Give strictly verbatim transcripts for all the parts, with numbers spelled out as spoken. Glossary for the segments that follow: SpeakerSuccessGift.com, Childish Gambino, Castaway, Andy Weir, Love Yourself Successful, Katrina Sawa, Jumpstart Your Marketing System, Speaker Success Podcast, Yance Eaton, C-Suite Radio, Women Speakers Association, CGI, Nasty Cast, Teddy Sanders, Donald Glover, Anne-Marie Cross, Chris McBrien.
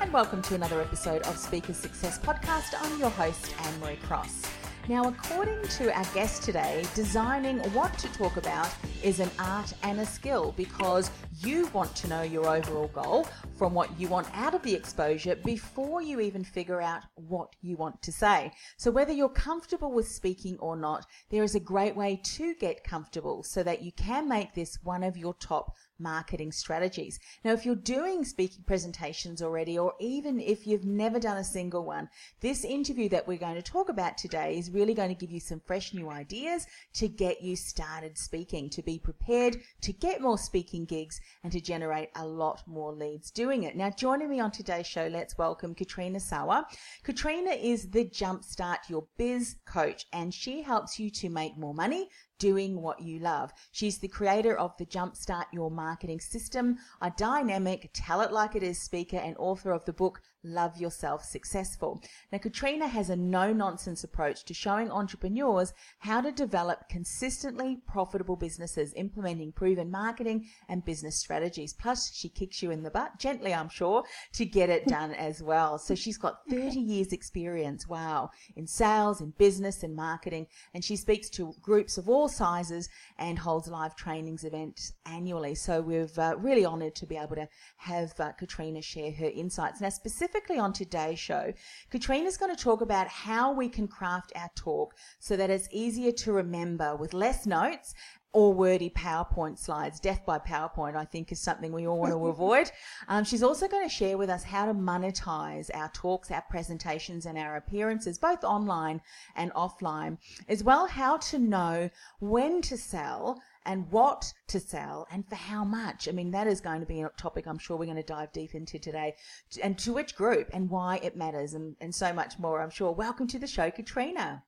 And welcome to another episode of Speaker Success Podcast. I'm your host, Anne-Marie Cross. Now, according to our guest today, designing what to talk about is an art and a skill, because you want to know your overall goal from what you want out of the exposure before you even figure out what you want to say. So whether you're comfortable with speaking or not, there is a great way to get comfortable so that you can make this one of your top marketing strategies. Now, if you're doing speaking presentations already, or even if you've never done a single one, this interview that we're going to talk about today is really going to give you some fresh new ideas to get you started speaking, to be prepared to get more speaking gigs and to generate a lot more leads doing it. Now, joining me on today's show, let's welcome Katrina Sawa. Katrina is the Jumpstart Your Biz coach, and she helps you to make more money doing what you love. She's the creator of the Jumpstart Your Marketing System, a dynamic, tell it like it is speaker, and author of the book Love Yourself Successful. Now, Katrina has a no-nonsense approach to showing entrepreneurs how to develop consistently profitable businesses, implementing proven marketing and business strategies. Plus, she kicks you in the butt, gently I'm sure, to get it done as well. So she's got thirty years experience, wow, in sales, in business and marketing, and she speaks to groups of all sizes and holds live trainings events annually. So we're uh, really honoured to be able to have uh, Katrina share her insights. Now, specifically on today's show, Katrina's going to talk about how we can craft our talk so that it's easier to remember with less notes or wordy PowerPoint slides. Death by PowerPoint, I think, is something we all want to avoid. Um, she's also going to share with us how to monetize our talks, our presentations, and our appearances, both online and offline, as well how to know when to sell and what to sell and for how much. I mean, that is going to be a topic I'm sure we're going to dive deep into today, and to which group and why it matters, and, and so much more, I'm sure. Welcome to the show, Katrina.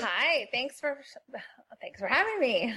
Hi, thanks for thanks for having me.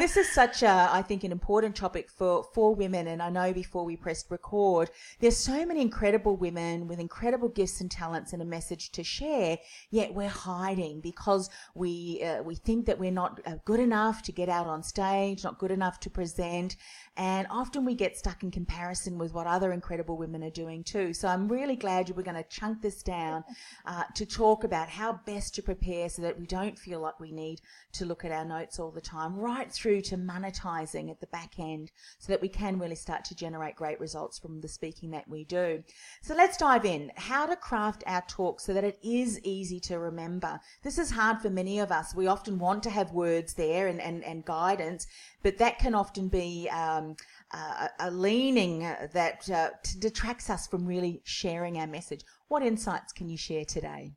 This is such a, I think, an important topic for, for women. And I know before we pressed record, there's so many incredible women with incredible gifts and talents and a message to share, yet we're hiding because we uh, we think that we're not good enough to get out on stage, not good enough to present. And often we get stuck in comparison with what other incredible women are doing too. So I'm really glad you were going to chunk this down uh, to talk about how best to prepare so that we don't feel like we need to look at our notes all the time, right through to monetizing at the back end so that we can really start to generate great results from the speaking that we do. So let's dive in. How to craft our talk so that it is easy to remember. This is hard for many of us. We often want to have words there and, and, and guidance, but that can often be um, a, a leaning that uh, detracts us from really sharing our message. What insights can you share today?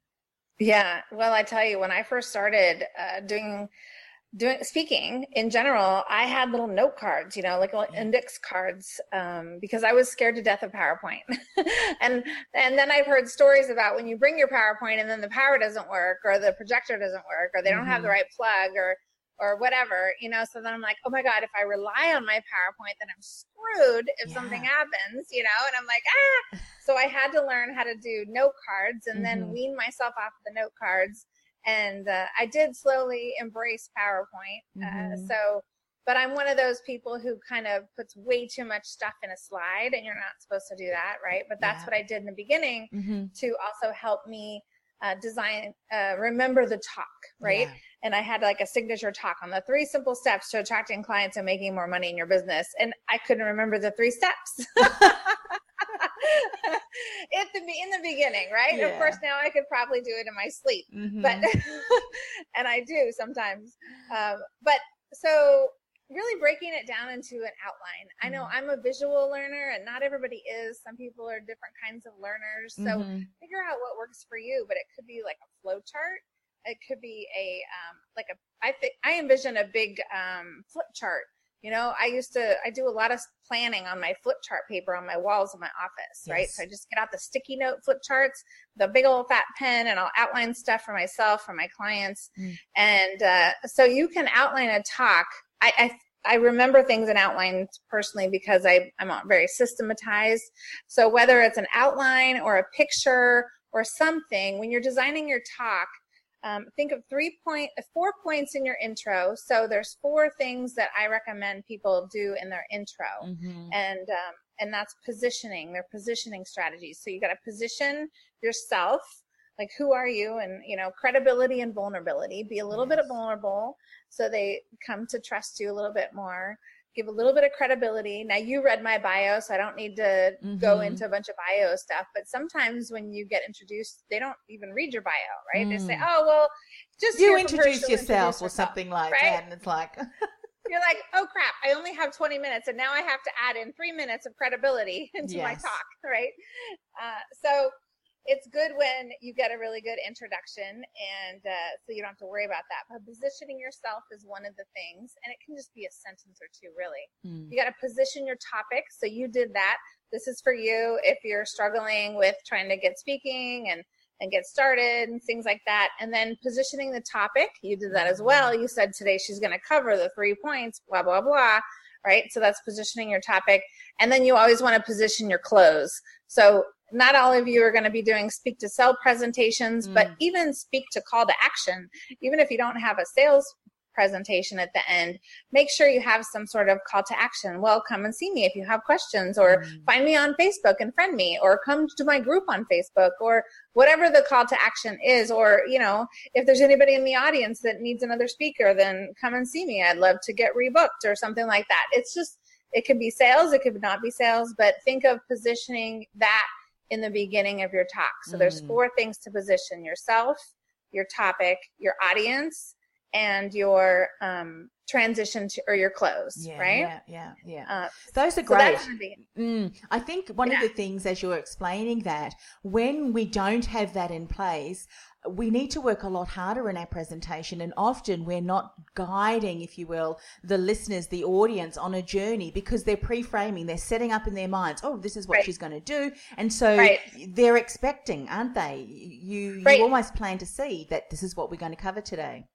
Yeah, well, I tell you, when I first started uh, doing doing speaking in general, I had little note cards, you know, like little index cards, um, because I was scared to death of PowerPoint. and and then I've heard stories about when you bring your PowerPoint and then the power doesn't work, or the projector doesn't work, or they don't mm-hmm. have the right plug, or or whatever, you know, so then I'm like, oh my God, if I rely on my PowerPoint, then I'm screwed if yeah. something happens, you know, and I'm like, ah, so I had to learn how to do note cards and mm-hmm. then wean myself off of the note cards. And uh, I did slowly embrace PowerPoint. Mm-hmm. Uh, so, but I'm one of those people who kind of puts way too much stuff in a slide, and you're not supposed to do that, right? But that's yeah. what I did in the beginning mm-hmm. to also help me Uh, design, uh, remember the talk, right? Yeah. And I had like a signature talk on the three simple steps to attracting clients and making more money in your business. And I couldn't remember the three steps at the, in the beginning, right? Yeah. Of course, now I could probably do it in my sleep, mm-hmm. but, and I do sometimes. Um, but so really breaking it down into an outline. Mm-hmm. I know I'm a visual learner and not everybody is. Some people are different kinds of learners. So mm-hmm. figure out what works for you, but it could be like a flow chart. It could be a, um, like a, I think I envision a big, um, flip chart. You know, I used to, I do a lot of planning on my flip chart paper on my walls of my office, yes. right? So I just get out the sticky note flip charts, the big old fat pen, and I'll outline stuff for myself, for my clients. Mm. And, uh, so you can outline a talk. I, I, I remember things in outlines personally because I, I'm very systematized. So whether it's an outline or a picture or something, when you're designing your talk, um, think of three point, four points in your intro. So there's four things that I recommend people do in their intro, mm-hmm. and um, and that's positioning, their positioning strategies. So you got to position yourself, like who are you, and you know, credibility and vulnerability. Be a little yes. bit vulnerable, so they come to trust you a little bit more, give a little bit of credibility. Now you read my bio, so I don't need to mm-hmm. go into a bunch of bio stuff, but sometimes when you get introduced, they don't even read your bio, right? Mm. They say, oh, well, just you introduce yourself or something like right? that. And it's like, you're like, oh crap, I only have twenty minutes and now I have to add in three minutes of credibility into yes. my talk, right? Uh, so it's good when you get a really good introduction, and uh, so you don't have to worry about that. But positioning yourself is one of the things, and it can just be a sentence or two, really. Mm. You got to position your topic. So you did that. This is for you if you're struggling with trying to get speaking and, and get started and things like that. And then positioning the topic, you did that as well. You said today she's going to cover the three points, blah, blah, blah. Right? So that's positioning your topic. And then you always want to position your close. So not all of you are going to be doing speak to sell presentations, mm. but even speak to call to action. Even if you don't have a sales presentation at the end, make sure you have some sort of call to action. Well, come and see me if you have questions, or mm. find me on Facebook and friend me, or come to my group on Facebook, or whatever the call to action is. Or, you know, if there's anybody in the audience that needs another speaker, then come and see me. I'd love to get rebooked or something like that. It's just, it could be sales, it could not be sales, but think of positioning that in the beginning of your talk. So there's four things to position: yourself, your topic, your audience, and your um, transition to, or your close, yeah, right? Yeah, yeah, yeah. Uh, Those are great. So mm, I think one yeah. of the things as you're explaining that, when we don't have that in place, we need to work a lot harder in our presentation, and often we're not guiding, if you will, the listeners, the audience on a journey, because they're pre-framing, they're setting up in their minds, oh, this is what right. she's going to do. And so right. they're expecting, aren't they? You, you right. almost plan to see that this is what we're going to cover today.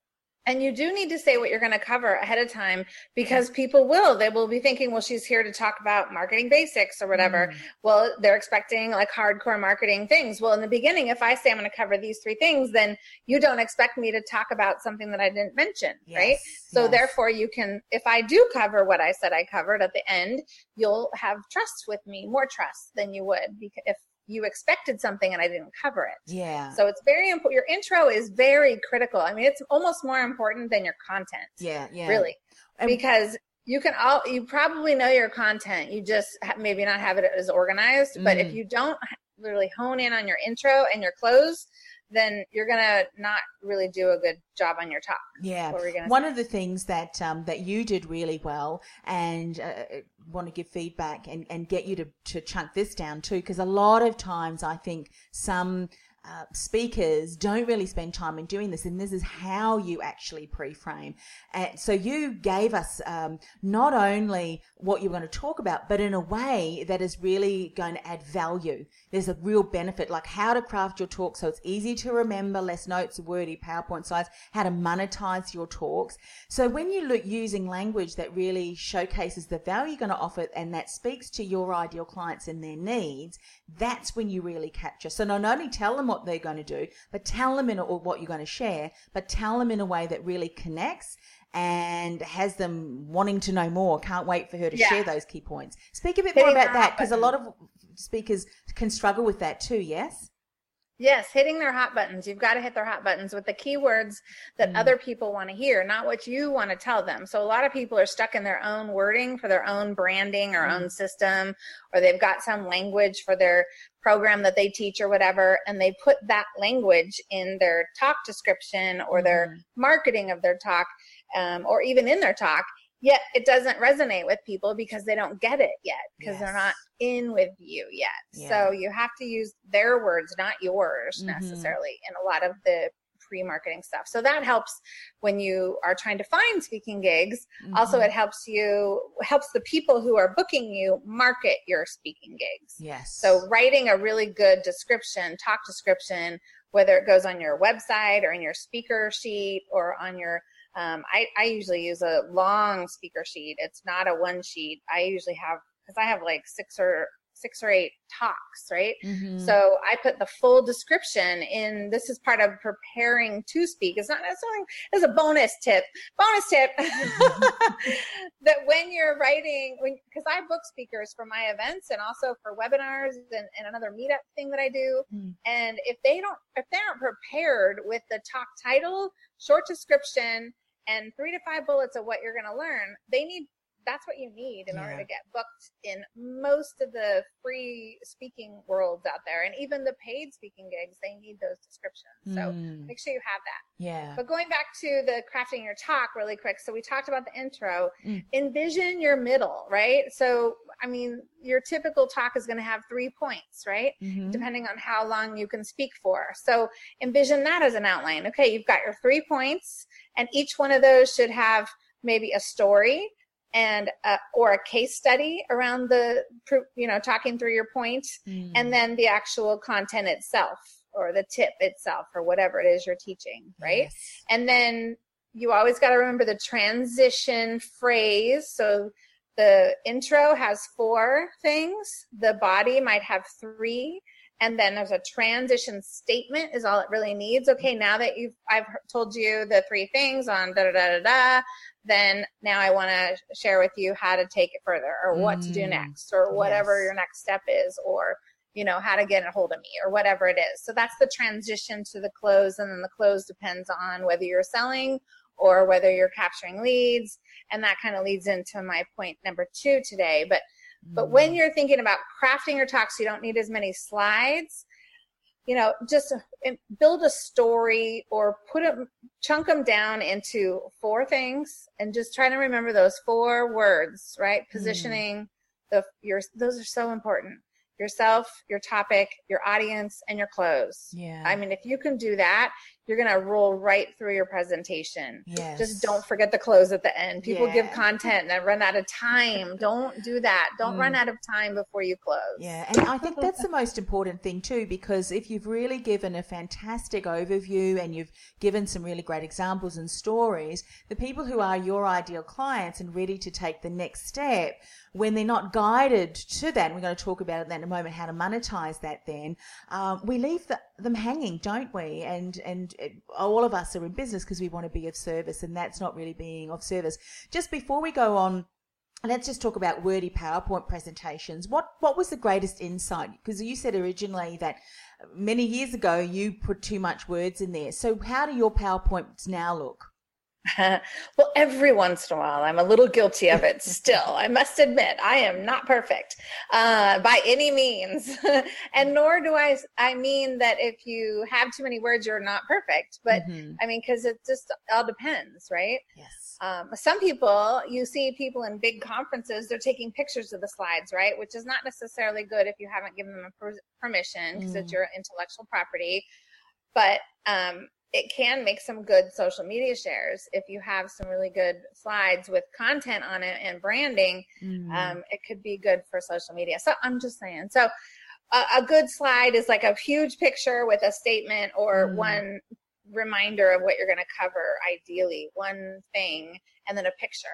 And you do need to say what you're going to cover ahead of time, because people will, they will be thinking, well, she's here to talk about marketing basics or whatever. Mm. Well, they're expecting like hardcore marketing things. Well, in the beginning, if I say I'm going to cover these three things, then you don't expect me to talk about something that I didn't mention, yes, right? So yes. therefore you can, if I do cover what I said I covered at the end, you'll have trust with me, more trust than you would if you expected something and I didn't cover it. Yeah. So it's very important. Your intro is very critical. I mean, it's almost more important than your content. Yeah. Yeah. Really. And because you can all, you probably know your content. You just maybe not have it as organized, mm. but if you don't really hone in on your intro and your close, then you're going to not really do a good job on your talk. Yeah. One say. of the things that um, that you did really well, and uh, want to give feedback and, and get you to, to chunk this down too, because a lot of times I think some uh, speakers don't really spend time in doing this, and this is how you actually pre-frame. And so you gave us um, not only what you were going to talk about, but in a way that is really going to add value. there's a real benefit, like how to craft your talk so it's easy to remember, less notes, wordy, PowerPoint slides, how to monetize your talks. So when you look using language that really showcases the value you're going to offer and that speaks to your ideal clients and their needs, that's when you really capture. So not only tell them what they're going to do, but tell them in a, or what you're going to share, but tell them in a way that really connects and has them wanting to know more. Can't wait for her to yeah. share those key points. Speak a bit hitting more about that, because a lot of speakers can struggle with that too, yes? Yes, hitting their hot buttons. You've got to hit their hot buttons with the keywords that mm. other people want to hear, not what you want to tell them. So a lot of people are stuck in their own wording for their own branding or mm. own system, or they've got some language for their program that they teach or whatever, and they put that language in their talk description or mm. their marketing of their talk, um, or even in their talk. Yet it doesn't resonate with people because they don't get it yet, because yes. they're not in with you yet. Yeah. So you have to use their words, not yours mm-hmm. necessarily, in a lot of the pre-marketing stuff. So that helps when you are trying to find speaking gigs. Mm-hmm. Also, it helps you, helps the people who are booking you market your speaking gigs. Yes. So writing a really good description, talk description, whether it goes on your website or in your speaker sheet or on your Um, I, I usually use a long speaker sheet. It's not a one sheet. I usually have, because I have like six or six or eight talks, right? Mm-hmm. So I put the full description in. This is part of preparing to speak. It's not necessarily, it's a bonus tip, bonus tip that when you're writing, when, because I book speakers for my events and also for webinars and, and another meetup thing that I do. Mm. And if they don't, if they aren't prepared with the talk title, short description, and three to five bullets of what you're going to learn, they need that's what you need in yeah. order to get booked in most of the free speaking worlds out there. And even the paid speaking gigs, they need those descriptions. So mm. make sure you have that. Yeah. But going back to the crafting your talk really quick. So we talked about the intro, mm. envision your middle, right? So, I mean, your typical talk is going to have three points, right? Mm-hmm. Depending on how long you can speak for. So envision that as an outline. Okay. You've got your three points and each one of those should have maybe a story, and uh, or a case study around the, you know, talking through your point, mm. and then the actual content itself or the tip itself or whatever it is you're teaching, right? Yes. And then you always got to remember the transition phrase. So the intro has four things. The body might have three. And then there's a transition statement is all it really needs. Okay, now that you've I've told you the three things on da da da da da, then now I want to share with you how to take it further, or what mm. to do next, or whatever yes. your next step is, or you know how to get a hold of me, or whatever it is. So that's the transition to the close, and then the close depends on whether you're selling or whether you're capturing leads, and that kind of leads into my point number two today, but. But when you're thinking about crafting your talks, you don't need as many slides, you know, just build a story or put them, chunk them down into four things and just try to remember those four words, right? Positioning, the your those are so important. Yourself, your topic, your audience, and your close. Yeah. I mean, if you can do that, you're going to roll right through your presentation. Yes. Just don't forget the close at the end. People yeah. give content and run out of time. Don't do that. Don't mm. run out of time before you close. Yeah. And I think that's the most important thing too, because if you've really given a fantastic overview and you've given some really great examples and stories, the people who are your ideal clients and ready to take the next step, when they're not guided to that, and we're going to talk about it in a moment, how to monetize that then, um, we leave the, them hanging, don't we? And, and, all of us are in business because we want to be of service, and that's not really being of service. Just before we go on, let's just talk about wordy PowerPoint presentations. What what was the greatest insight? Because you said originally that many years ago you put too much words in there. So how do your PowerPoints now look? Well, every once in a while, I'm a little guilty of it still. I must admit, I am not perfect uh, by any means. And nor do I, I mean that if you have too many words, you're not perfect. But mm-hmm. I mean, because it just all depends, right? Yes. Um, some people, you see people in big conferences, they're taking pictures of the slides, right? Which is not necessarily good if you haven't given them per- permission because mm. it's your intellectual property. But um it can make some good social media shares. If you have some really good slides with content on it and branding, mm. um, it could be good for social media. So I'm just saying. So a, a good slide is like a huge picture with a statement or mm. one reminder of what you're going to cover, ideally, one thing, and then a picture.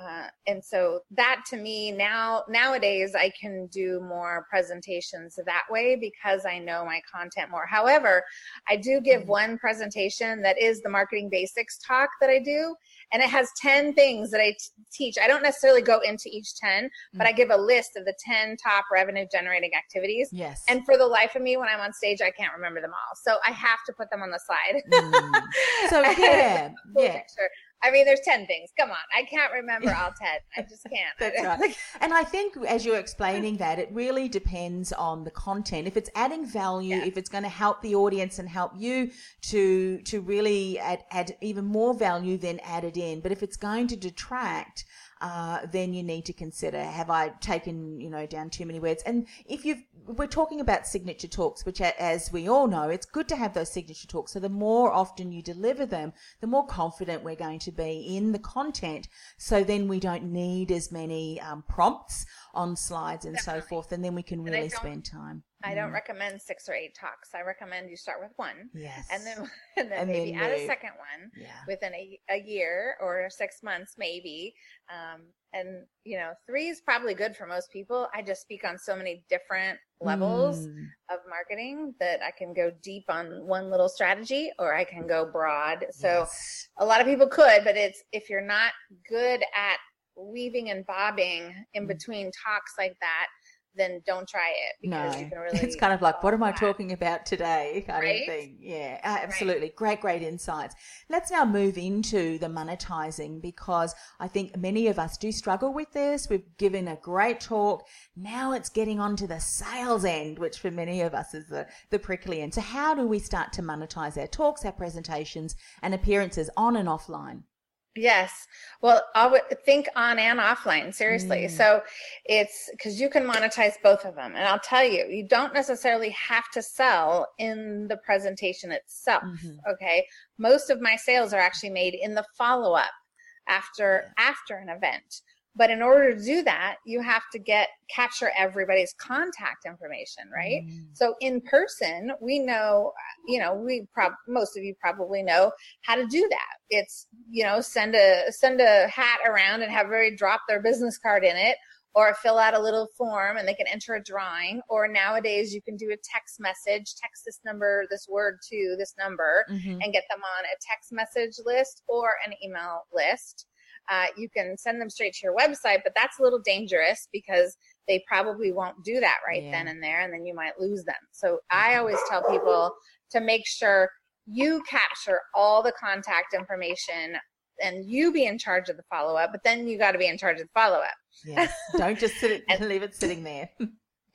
Uh, and so that to me now, nowadays I can do more presentations that way because I know my content more. However, I do give one presentation that is the marketing basics talk that I do. And it has ten things that I t- teach. I don't necessarily go into each ten, but I give a list of the ten top revenue generating activities. Yes. And for the life of me, when I'm on stage, I can't remember them all. So I have to put them on the slide. Mm. So yeah, cool yeah. Picture. I mean, there's ten things. Come on. I can't remember all ten. I just can't. That's right. And I think as you're explaining that, it really depends on the content. If it's adding value, yeah. if it's going to help the audience and help you to to really add, add even more value than added in. But if it's going to detract, uh, then you need to consider, have I taken, you know, down too many words? And if you've, we're talking about signature talks, which as we all know, it's good to have those signature talks. So the more often you deliver them, the more confident we're going to be in the content. So then we don't need as many um, prompts on slides and Definitely. so forth. And then we can really spend time. I don't mm. recommend six or eight talks. I recommend you start with one, yes, and then and then and maybe then add a second one yeah. within a, a year or six months, maybe. Um, and you know, three is probably good for most people. I just speak on so many different levels mm. of marketing that I can go deep on one little strategy, or I can go broad. So yes. a lot of people could, but it's if you're not good at weaving and bobbing in mm. between talks like that, then don't try it. Because no, you can really it's kind of like, what am I talking about today? Kind right? of thing. Yeah, absolutely. Right. Great, great insights. Let's now move into the monetizing, because I think many of us do struggle with this. We've given a great talk. Now it's getting onto the sales end, which for many of us is the, the prickly end. So how do we start to monetize our talks, our presentations and appearances on and offline? Yes. Well, I would think on and offline, seriously. Mm. So it's because you can monetize both of them. And I'll tell you, you don't necessarily have to sell in the presentation itself. Mm-hmm. Okay. Most of my sales are actually made in the follow-up after, yeah. after an event. But in order to do that, you have to get capture everybody's contact information, right? Mm. So in person, we know, you know, we prob- most of you probably know how to do that. It's, you know, send a send a hat around and have everybody drop their business card in it, or fill out a little form and they can enter a drawing. Or nowadays you can do a text message, text this number, this word to this number, mm-hmm. and get them on a text message list or an email list. Uh, you can send them straight to your website, but that's a little dangerous because they probably won't do that right yeah. then and there, and then you might lose them. So I always tell people to make sure you capture all the contact information and you be in charge of the follow-up, but then you got to be in charge of the follow-up. Yes. Don't just sit it, and leave it sitting there.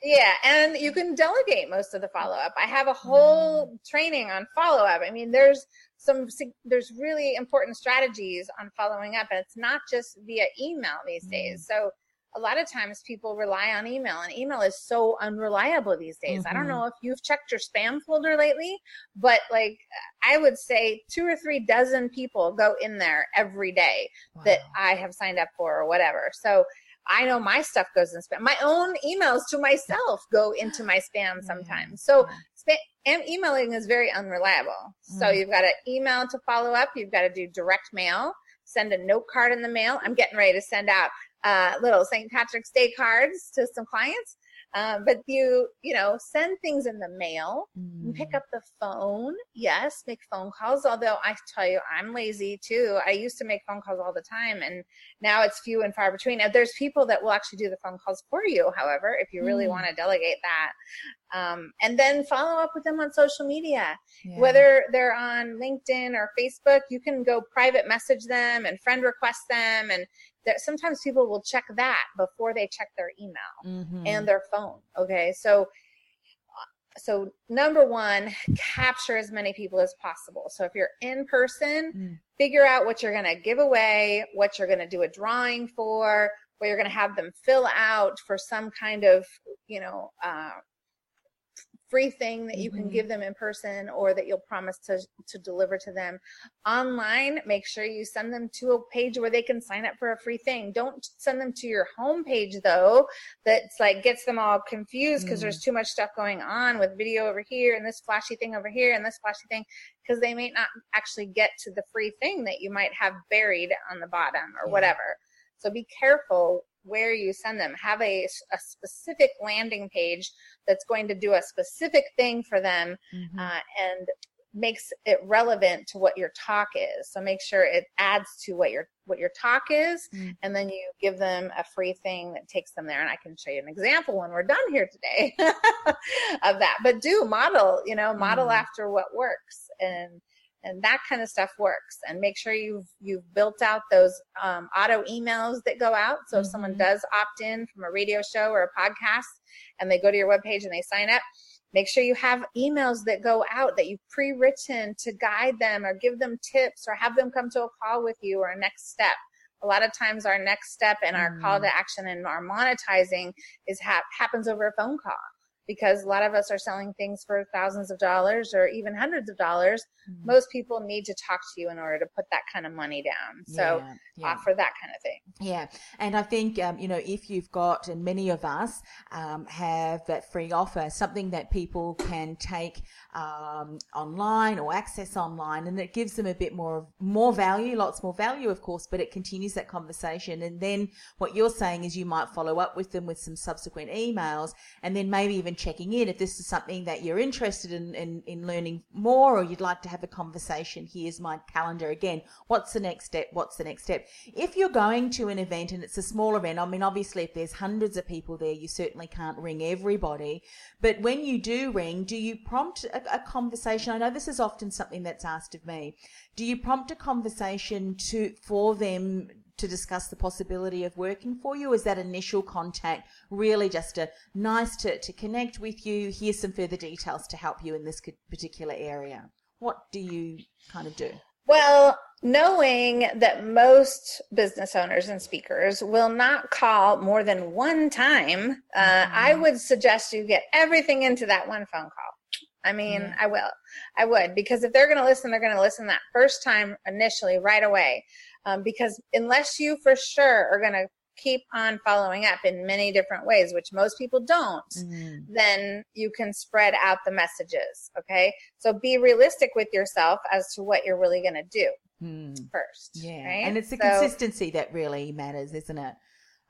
Yeah, and you can delegate most of the follow-up. I have a whole mm. training on follow-up. I mean, there's some there's really important strategies on following up, and it's not just via email these mm. days. So a lot of times people rely on email, and email is so unreliable these days. Mm-hmm. I don't know if you've checked your spam folder lately, but like I would say two or three dozen people go in there every day wow. that I have signed up for or whatever. So I know my stuff goes in spam. My own emails to myself go into my spam sometimes. So spam emailing is very unreliable. So you've got to email to follow up. You've got to do direct mail, send a note card in the mail. I'm getting ready to send out uh, little Saint Patrick's Day cards to some clients. Um, but you, you know, send things in the mail, mm. pick up the phone. Yes. Make phone calls. Although I tell you, I'm lazy too. I used to make phone calls all the time, and now it's few and far between. Now, there's people that will actually do the phone calls for you. However, if you really mm. want to delegate that, um, and then follow up with them on social media, yeah. whether they're on LinkedIn or Facebook, you can go private message them and friend request them. And there, sometimes people will check that before they check their email mm-hmm. and their phone. Okay. So, so number one, capture as many people as possible. So if you're in person, mm. figure out what you're going to give away, what you're going to do a drawing for, what you're going to have them fill out for some kind of, you know, uh, free thing that you can give them in person or that you'll promise to, to deliver to them. Online, make sure you send them to a page where they can sign up for a free thing. Don't send them to your homepage, though. That's like gets them all confused because mm. there's too much stuff going on with video over here and this flashy thing over here and this flashy thing, because they may not actually get to the free thing that you might have buried on the bottom or yeah. whatever. So be careful where you send them. Have a, a specific landing page that's going to do a specific thing for them mm-hmm. uh, and makes it relevant to what your talk is. So make sure it adds to what your what your talk is, mm-hmm. and then you give them a free thing that takes them there. And I can show you an example when we're done here today of that. But do model, you know, model mm-hmm. after what works, and and that kind of stuff works. And make sure you've you've built out those um, auto emails that go out. So if mm-hmm. someone does opt in from a radio show or a podcast and they go to your webpage and they sign up, make sure you have emails that go out that you've pre-written to guide them or give them tips or have them come to a call with you or a next step. A lot of times our next step and our mm-hmm. call to action and our monetizing is ha- happens over a phone call. Because a lot of us are selling things for thousands of dollars or even hundreds of dollars. Mm-hmm. Most people need to talk to you in order to put that kind of money down. So yeah, yeah. offer that kind of thing. Yeah. And I think, um, you know, if you've got, and many of us um, have that free offer, something that people can take um, online or access online, and it gives them a bit more, more value, lots more value, of course, but it continues that conversation. And then what you're saying is you might follow up with them with some subsequent emails, and then maybe even checking in if this is something that you're interested in, in in learning more, or you'd like to have a conversation. Here's my calendar again. What's the next step? What's the next step? If you're going to an event and it's a small event, I mean, obviously if there's hundreds of people there, you certainly can't ring everybody. But when you do ring, do you prompt a, a conversation? I know this is often something that's asked of me. Do you prompt a conversation to for them to discuss the possibility of working for you? Is that initial contact really just a nice to, to connect with you? Here's some further details to help you in this particular area. What do you kind of do? Well, knowing that most business owners and speakers will not call more than one time, uh, mm-hmm. I would suggest you get everything into that one phone call. I mean, mm-hmm. I will, I would, because if they're going to listen, they're going to listen that first time initially right away. Um, because unless you for sure are going to keep on following up in many different ways, which most people don't, mm-hmm. then you can spread out the messages. Okay. So be realistic with yourself as to what you're really going to do mm. first. Yeah. Right? And it's the so, consistency that really matters, isn't it?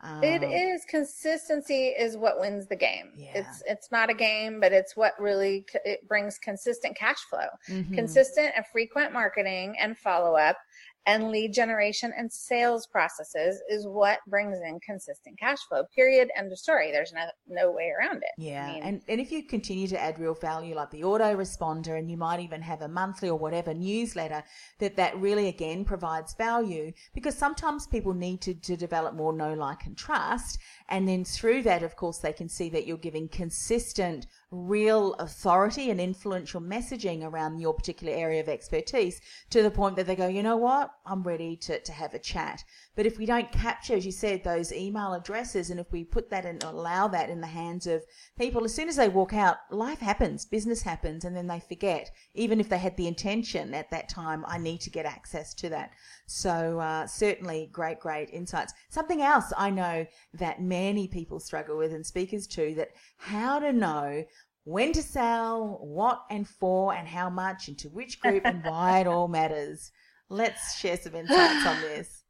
Um, it is. Consistency is what wins the game. Yeah. It's it's not a game, but it's what really c- it brings consistent cash flow, mm-hmm. consistent and frequent marketing and follow up. And lead generation and sales processes is what brings in consistent cash flow, period, end of story. There's no, no way around it. Yeah, I mean, and, and if you continue to add real value like the autoresponder, and you might even have a monthly or whatever newsletter, that that really, again, provides value, because sometimes people need to, to develop more know, like, and trust. And then through that, of course, they can see that you're giving consistent real authority and influential messaging around your particular area of expertise, to the point that they go, you know what, I'm ready to, to have a chat. But if we don't capture, as you said, those email addresses, and if we put that and allow that in the hands of people, as soon as they walk out, life happens, business happens, and then they forget, even if they had the intention at that time, I need to get access to that. So uh, certainly great, great insights. Something else I know that many people struggle with, and speakers too, that how to know when to sell, what and for, and how much, and to which group, and why it all matters. Let's share some insights on this.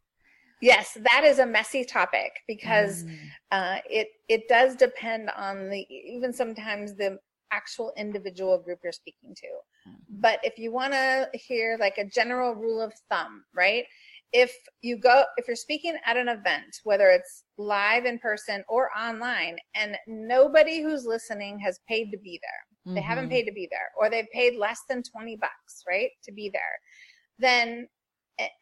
Yes, that is a messy topic, because mm. uh, it it does depend on the even sometimes the actual individual group you're speaking to. Mm. But if you want to hear like a general rule of thumb, right? If you go if you're speaking at an event, whether it's live in person or online, and nobody who's listening has paid to be there, mm-hmm. they haven't paid to be there, or they've paid less than twenty bucks, right, to be there, then.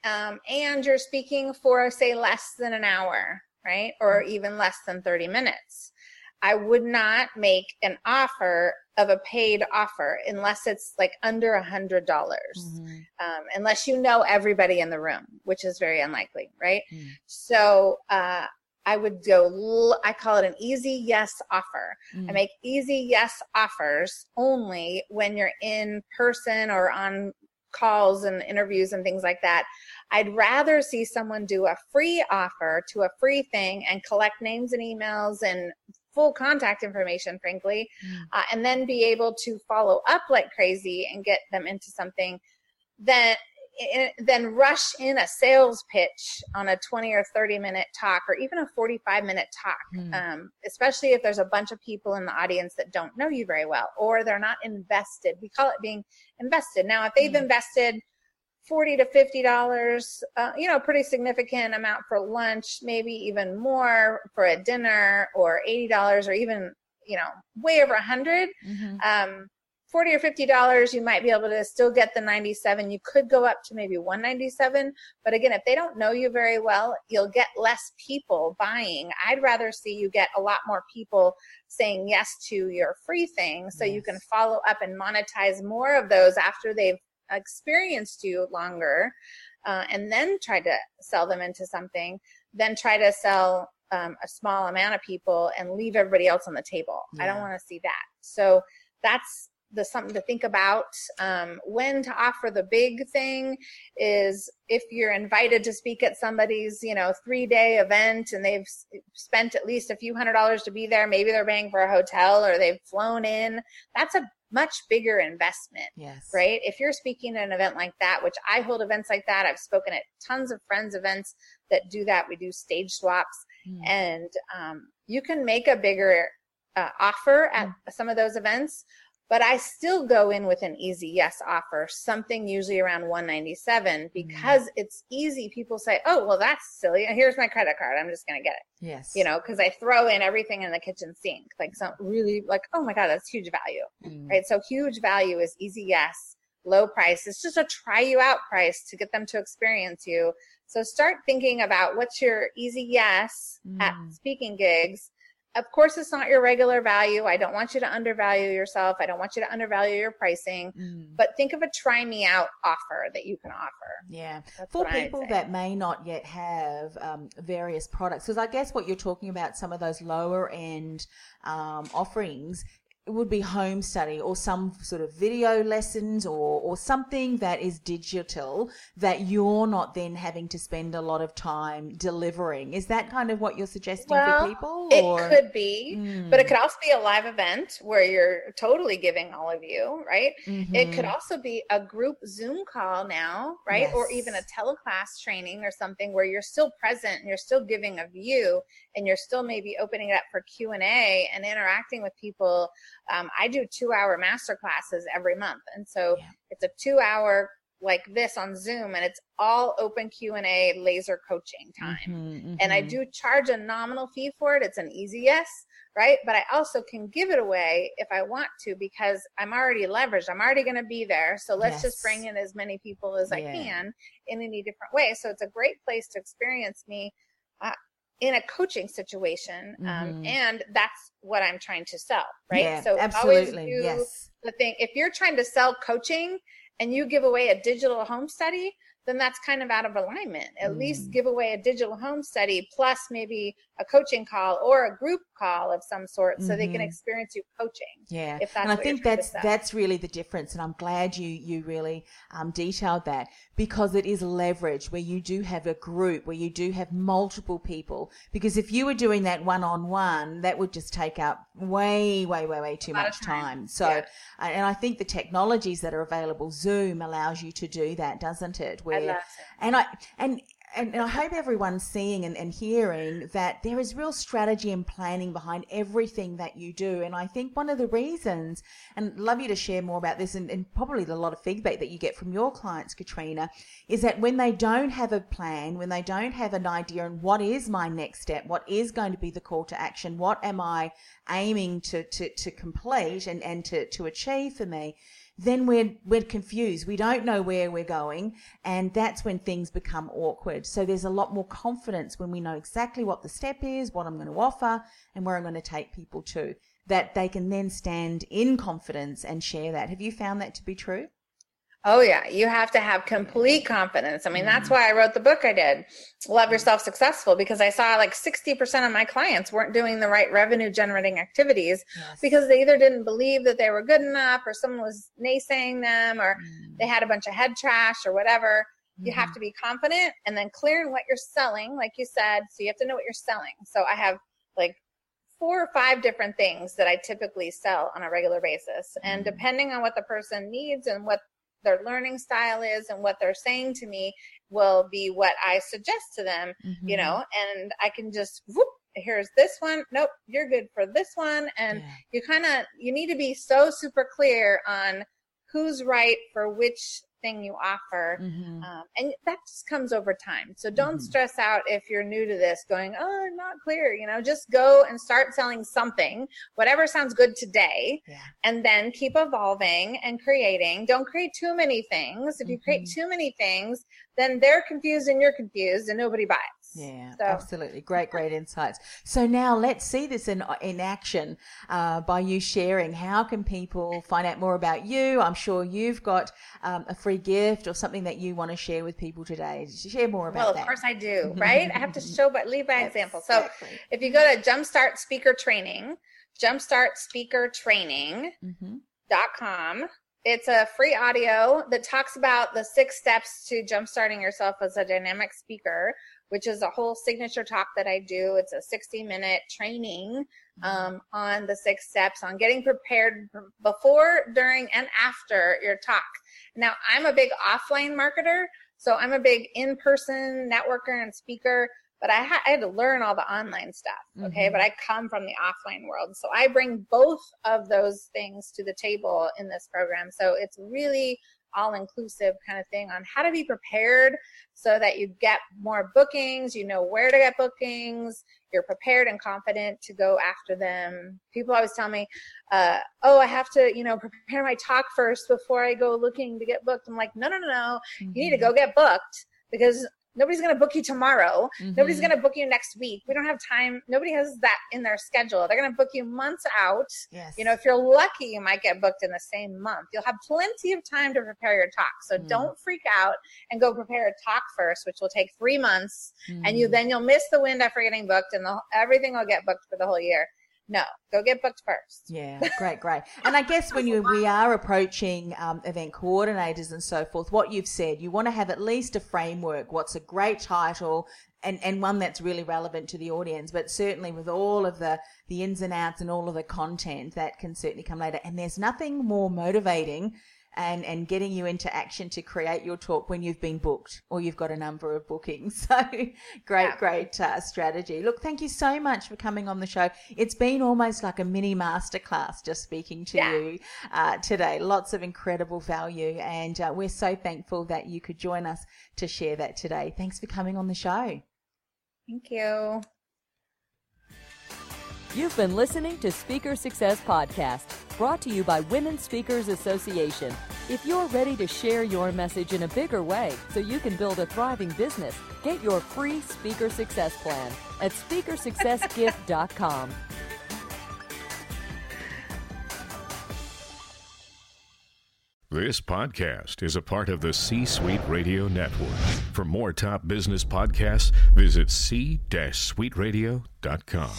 Um, and you're speaking for, say, less than an hour, right? Or even less than thirty minutes. I would not make an offer of a paid offer unless it's like under a hundred dollars, mm-hmm. um, unless you know everybody in the room, which is very unlikely, right? Mm. So uh, I would go, I call it an easy yes offer. Mm. I make easy yes offers only when you're in person or on calls and interviews and things like that. I'd rather see someone do a free offer to a free thing and collect names and emails and full contact information, frankly, mm. uh, and then be able to follow up like crazy and get them into something, then then rush in a sales pitch on a twenty or thirty minute talk or even a forty-five minute talk, mm. um, especially if there's a bunch of people in the audience that don't know you very well or they're not invested. We call it being invested. Now, if they've mm. invested forty to fifty dollars, uh, you know, pretty significant amount for lunch, maybe even more for a dinner, or eighty dollars, or even, you know, way over a hundred, mm-hmm. um, forty or fifty dollars, you might be able to still get the ninety-seven. You could go up to maybe one ninety-seven. But again, if they don't know you very well, you'll get less people buying. I'd rather see you get a lot more people saying yes to your free thing, so yes. you can follow up and monetize more of those after they've experienced you longer, uh, and then try to sell them into something, then try to sell um, a small amount of people and leave everybody else on the table. Yeah. I don't want to see that. So that's the something to think about. Um, when to offer the big thing is if you're invited to speak at somebody's, you know, three day event and they've spent at least a few hundred dollars to be there. Maybe they're paying for a hotel or they've flown in. That's a much bigger investment, yes. right? If you're speaking at an event like that, which I hold events like that, I've spoken at tons of friends events that do that. We do stage swaps, mm. and um, you can make a bigger uh, offer at mm. some of those events, but I still go in with an easy yes offer, something usually around one ninety-seven, because mm. it's easy. People say, oh, well, that's silly. Here's my credit card. I'm just going to get it. Yes. You know, because I throw in everything in the kitchen sink. Like, some really like, oh my God, that's huge value. Mm. Right. So huge value is easy yes, low price. It's just a try you out price to get them to experience you. So start thinking about what's your easy yes mm. at speaking gigs. Of course, it's not your regular value. I don't want you to undervalue yourself. I don't want you to undervalue your pricing. Mm. But think of a try me out offer that you can offer. Yeah. That's for people that may not yet have um, various products, because I guess what you're talking about, some of those lower end um, offerings, it would be home study or some sort of video lessons or, or something that is digital that you're not then having to spend a lot of time delivering. Is that kind of what you're suggesting well, for people? Or? It could be, mm. but it could also be a live event where you're totally giving all of you, right? Mm-hmm. It could also be a group Zoom call now, right? Yes. Or even a teleclass training or something where you're still present and you're still giving of you and you're still maybe opening it up for Q and A and interacting with people. Um, I do two hour master classes every month. And so yeah. it's a two hour like this on Zoom, and it's all open Q and A laser coaching time. Mm-hmm, mm-hmm. And I do charge a nominal fee for it. It's an easy yes, right? But I also can give it away if I want to, because I'm already leveraged. I'm already going to be there. So let's yes. just bring in as many people as yeah. I can in any different way. So it's a great place to experience me uh, in a coaching situation. Um, mm-hmm. And that's what I'm trying to sell, right? Yeah, so absolutely. Always do yes. the thing. If you're trying to sell coaching and you give away a digital home study, then that's kind of out of alignment. At mm. least give away a digital home study plus maybe a coaching call or a group call of some sort, mm-hmm. so they can experience you coaching. Yeah, if that's and I think that's that's really the difference, and I'm glad you you really um, detailed that, because it is leverage where you do have a group, where you do have multiple people. Because if you were doing that one-on-one, that would just take up way, way, way, way too much time. time. So, yeah. and I think the technologies that are available, Zoom allows you to do that, doesn't it? Where, I love it. And I and. And I hope everyone's seeing and, and hearing that there is real strategy and planning behind everything that you do. And I think one of the reasons, and I'd love you to share more about this and, and probably a lot of feedback that you get from your clients, Katrina, is that when they don't have a plan, when they don't have an idea and what is my next step, what is going to be the call to action, what am I aiming to, to, to complete and, and to, to achieve for me, then we're we're confused. We don't know where we're going, and that's when things become awkward. So there's a lot more confidence when we know exactly what the step is, what I'm going to offer, and where I'm going to take people to, that they can then stand in confidence and share that. Have you found that to be true? Oh, yeah. You have to have complete confidence. I mean, that's why I wrote the book I did, Love Yourself Successful, because I saw like sixty percent of my clients weren't doing the right revenue generating activities yes. because they either didn't believe that they were good enough, or someone was naysaying them, or mm. they had a bunch of head trash or whatever. Mm. You have to be confident and then clear in what you're selling, like you said. So you have to know what you're selling. So I have like four or five different things that I typically sell on a regular basis. Mm. And depending on what the person needs and what their learning style is and what they're saying to me will be what I suggest to them, mm-hmm. you know, and I can just, whoop, here's this one. Nope, you're good for this one. And yeah. you kind of, you need to be so super clear on who's right for which thing you offer. Mm-hmm. Um, and that just comes over time. So don't mm-hmm. stress out if you're new to this going, oh, I'm not clear, you know, just go and start selling something, whatever sounds good today, yeah. and then keep evolving and creating. Don't create too many things. If mm-hmm. you create too many things, then they're confused and you're confused and nobody buys. Yeah, so. Absolutely. Great, great insights. So now let's see this in in action uh, by you sharing. How can people find out more about you? I'm sure you've got um, a free gift or something that you want to share with people today. Share more about that. Well, of that. course I do, right? I have to show, but lead by example. So exactly. if you go to Jumpstart Speaker Training, Jumpstart Speaker Training dot com, it's a free audio that talks about the six steps to jumpstarting yourself as a dynamic speaker, which is a whole signature talk that I do. It's a sixty minute training um, on the six steps, on getting prepared before, during, and after your talk. Now, I'm a big offline marketer, so I'm a big in-person networker and speaker, but I, ha- I had to learn all the online stuff, okay? Mm-hmm. But I come from the offline world. So I bring both of those things to the table in this program. So it's really all-inclusive kind of thing on how to be prepared so that you get more bookings, you know where to get bookings, you're prepared and confident to go after them. People always tell me, uh, oh, I have to, you know, prepare my talk first before I go looking to get booked. I'm like, no, no, no, no. Mm-hmm. You need to go get booked because nobody's going to book you tomorrow. Mm-hmm. Nobody's going to book you next week. We don't have time. Nobody has that in their schedule. They're going to book you months out. Yes. You know, if you're lucky, you might get booked in the same month. You'll have plenty of time to prepare your talk. So mm. don't freak out and go prepare a talk first, which will take three months. Mm. And you then you'll miss the wind after getting booked and the, everything will get booked for the whole year. No, go get booked first. Yeah, great, great. And I guess when you we are approaching um, event coordinators and so forth, what you've said, you want to have at least a framework, what's a great title, and, and one that's really relevant to the audience, but certainly with all of the, the ins and outs and all of the content, that can certainly come later. And there's nothing more motivating and and getting you into action to create your talk when you've been booked or you've got a number of bookings. So great, yeah. great uh, strategy. Look, thank you so much for coming on the show. It's been almost like a mini masterclass just speaking to yeah. you uh, today. Lots of incredible value, and uh, we're so thankful that you could join us to share that today. Thanks for coming on the show. Thank you. You've been listening to Speaker Success Podcast, brought to you by Women Speakers Association. If you're ready to share your message in a bigger way so you can build a thriving business, get your free Speaker Success Plan at Speaker Success Gift dot com. This podcast is a part of the C-Suite Radio Network. For more top business podcasts, visit c suite radio dot com.